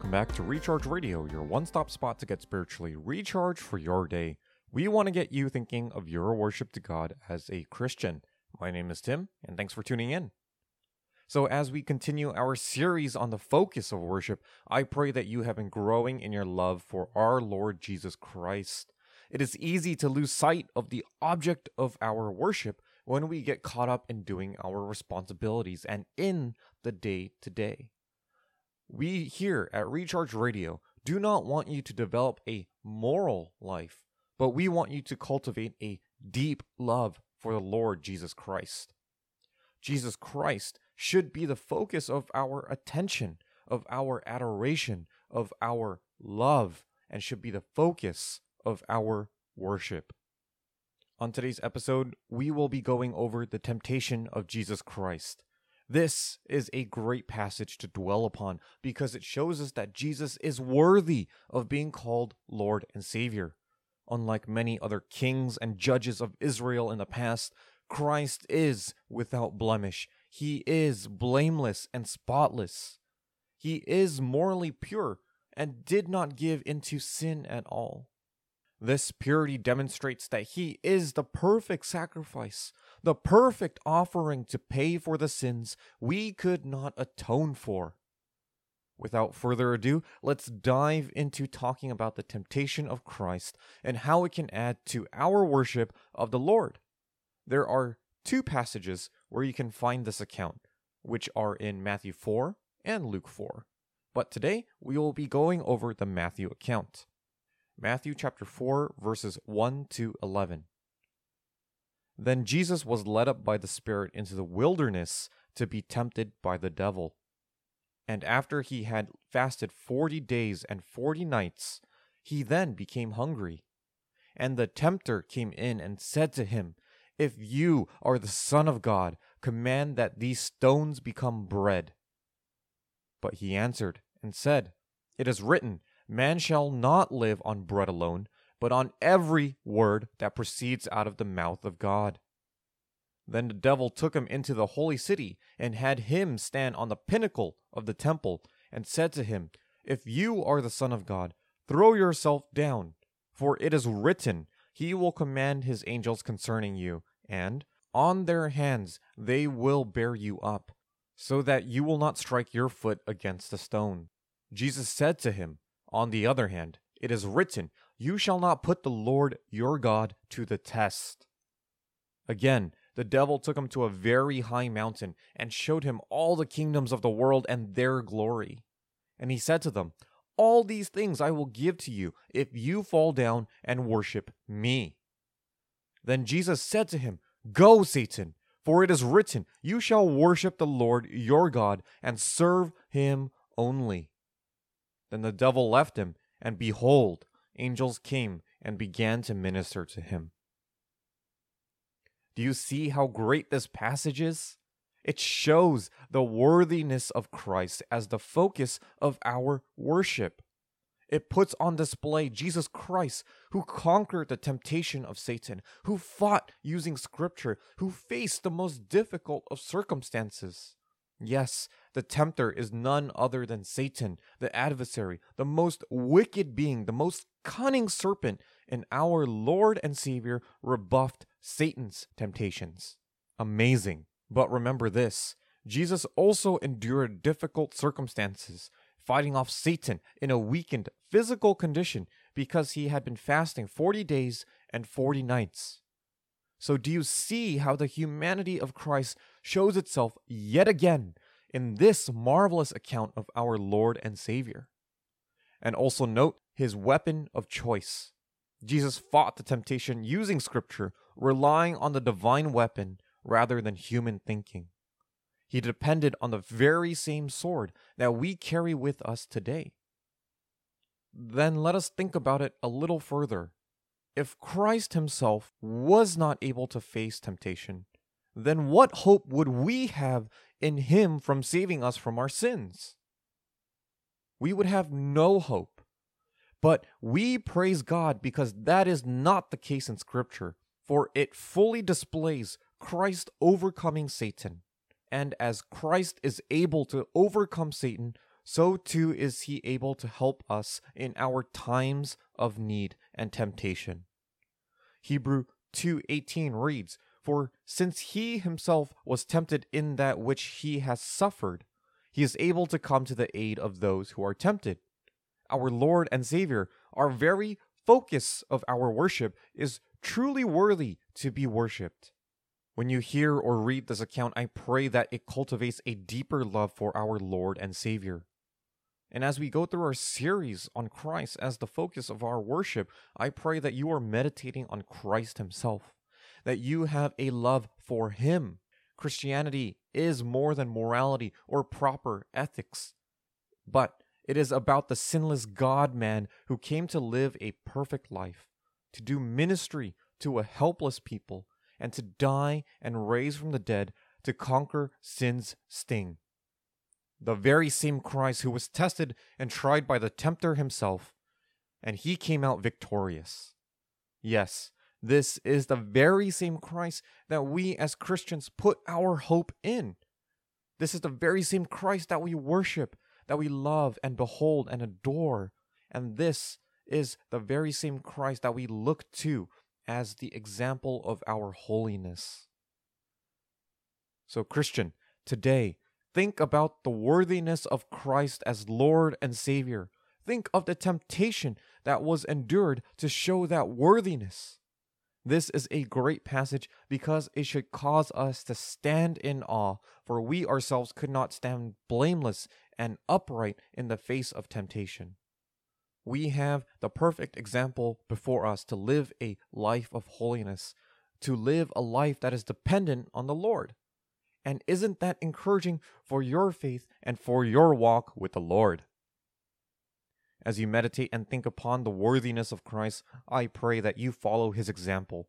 welcome back to Recharge Radio, your one-stop spot to get spiritually recharged for your day. We want to get you thinking of your worship to God as a Christian. My name is Tim, and thanks for tuning in. So as we continue our series on the focus of worship, I pray that you have been growing in your love for our Lord Jesus Christ. It is easy to lose sight of the object of our worship when we get caught up in doing our responsibilities and in the day-to-day. We here at Recharge Radio do not want you to develop a moral life, but we want you to cultivate a deep love for the Lord Jesus Christ. Jesus Christ should be the focus of our attention, of our adoration, of our love, and should be the focus of our worship. On today's episode, we will be going over the temptation of Jesus Christ. This is a great passage to dwell upon because it shows us that Jesus is worthy of being called Lord and Savior. Unlike many other kings and judges of Israel in the past, Christ is without blemish. He is blameless and spotless. He is morally pure and did not give into sin at all. This purity demonstrates that he is the perfect sacrifice, the perfect offering to pay for the sins we could not atone for. Without further ado, let's dive into talking about the temptation of Christ and how it can add to our worship of the Lord. There are two passages where you can find this account, which are in Matthew 4 and Luke 4. But today, we will be going over the Matthew account. Matthew chapter 4, verses 1 to 11. Then Jesus was led up by the Spirit into the wilderness to be tempted by the devil. And after he had fasted 40 days and 40 nights, he then became hungry. And the tempter came in and said to him, "If you are the Son of God, command that these stones become bread." But he answered and said, "It is written, man shall not live on bread alone, but on every word that proceeds out of the mouth of God." Then the devil took him into the holy city and had him stand on the pinnacle of the temple and said to him, "If you are the Son of God, throw yourself down, for it is written, he will command his angels concerning you, and on their hands they will bear you up, so that you will not strike your foot against a stone." Jesus said to him, "On the other hand, it is written, you shall not put the Lord your God to the test." Again, the devil took him to a very high mountain and showed him all the kingdoms of the world and their glory. And he said to them, "All these things I will give to you if you fall down and worship me." Then Jesus said to him, "Go, Satan, for it is written, you shall worship the Lord your God and serve him only." Then the devil left him, and behold, angels came and began to minister to him. Do you see how great this passage is? It shows the worthiness of Christ as the focus of our worship. It puts on display Jesus Christ, who conquered the temptation of Satan, who fought using Scripture, who faced the most difficult of circumstances. Yes, the tempter is none other than Satan, the adversary, the most wicked being, the most cunning serpent, and our Lord and Savior rebuffed Satan's temptations. Amazing. But remember this, Jesus also endured difficult circumstances, fighting off Satan in a weakened physical condition because he had been fasting 40 days and 40 nights. So do you see how the humanity of Christ shows itself yet again in this marvelous account of our Lord and Savior? And also note his weapon of choice. Jesus fought the temptation using Scripture, relying on the divine weapon rather than human thinking. He depended on the very same sword that we carry with us today. Then let us think about it a little further. If Christ himself was not able to face temptation, then what hope would we have in him from saving us from our sins? We would have no hope. But we praise God because that is not the case in Scripture, for it fully displays Christ overcoming Satan. And as Christ is able to overcome Satan, so too is he able to help us in our times of need and temptation. Hebrew 2:18 reads, "For since he himself was tempted in that which he has suffered, he is able to come to the aid of those who are tempted." Our Lord and Savior, our very focus of our worship, is truly worthy to be worshipped. When you hear or read this account, I pray that it cultivates a deeper love for our Lord and Savior. And as we go through our series on Christ as the focus of our worship, I pray that you are meditating on Christ himself, that you have a love for him. Christianity is more than morality or proper ethics, but it is about the sinless God-man who came to live a perfect life, to do ministry to a helpless people, and to die and raise from the dead to conquer sin's sting. The very same Christ who was tested and tried by the tempter himself, and he came out victorious. Yes, this is the very same Christ that we as Christians put our hope in. This is the very same Christ that we worship, that we love and behold and adore. And this is the very same Christ that we look to as the example of our holiness. So, Christian, today, think about the worthiness of Christ as Lord and Savior. Think of the temptation that was endured to show that worthiness. This is a great passage because it should cause us to stand in awe, for we ourselves could not stand blameless and upright in the face of temptation. We have the perfect example before us to live a life of holiness, to live a life that is dependent on the Lord. And isn't that encouraging for your faith and for your walk with the Lord? As you meditate and think upon the worthiness of Christ, I pray that you follow his example.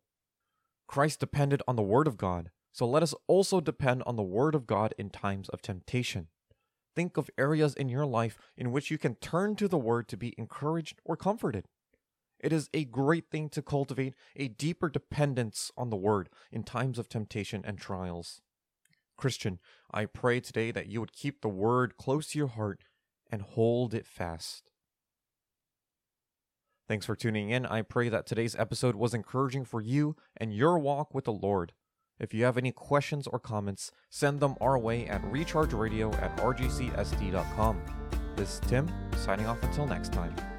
Christ depended on the Word of God, so let us also depend on the Word of God in times of temptation. Think of areas in your life in which you can turn to the Word to be encouraged or comforted. It is a great thing to cultivate a deeper dependence on the Word in times of temptation and trials. Christian, I pray today that you would keep the Word close to your heart and hold it fast. Thanks for tuning in. I pray that today's episode was encouraging for you and your walk with the Lord. If you have any questions or comments, send them our way at rechargeradio@rgcsd.com. This is Tim, signing off until next time.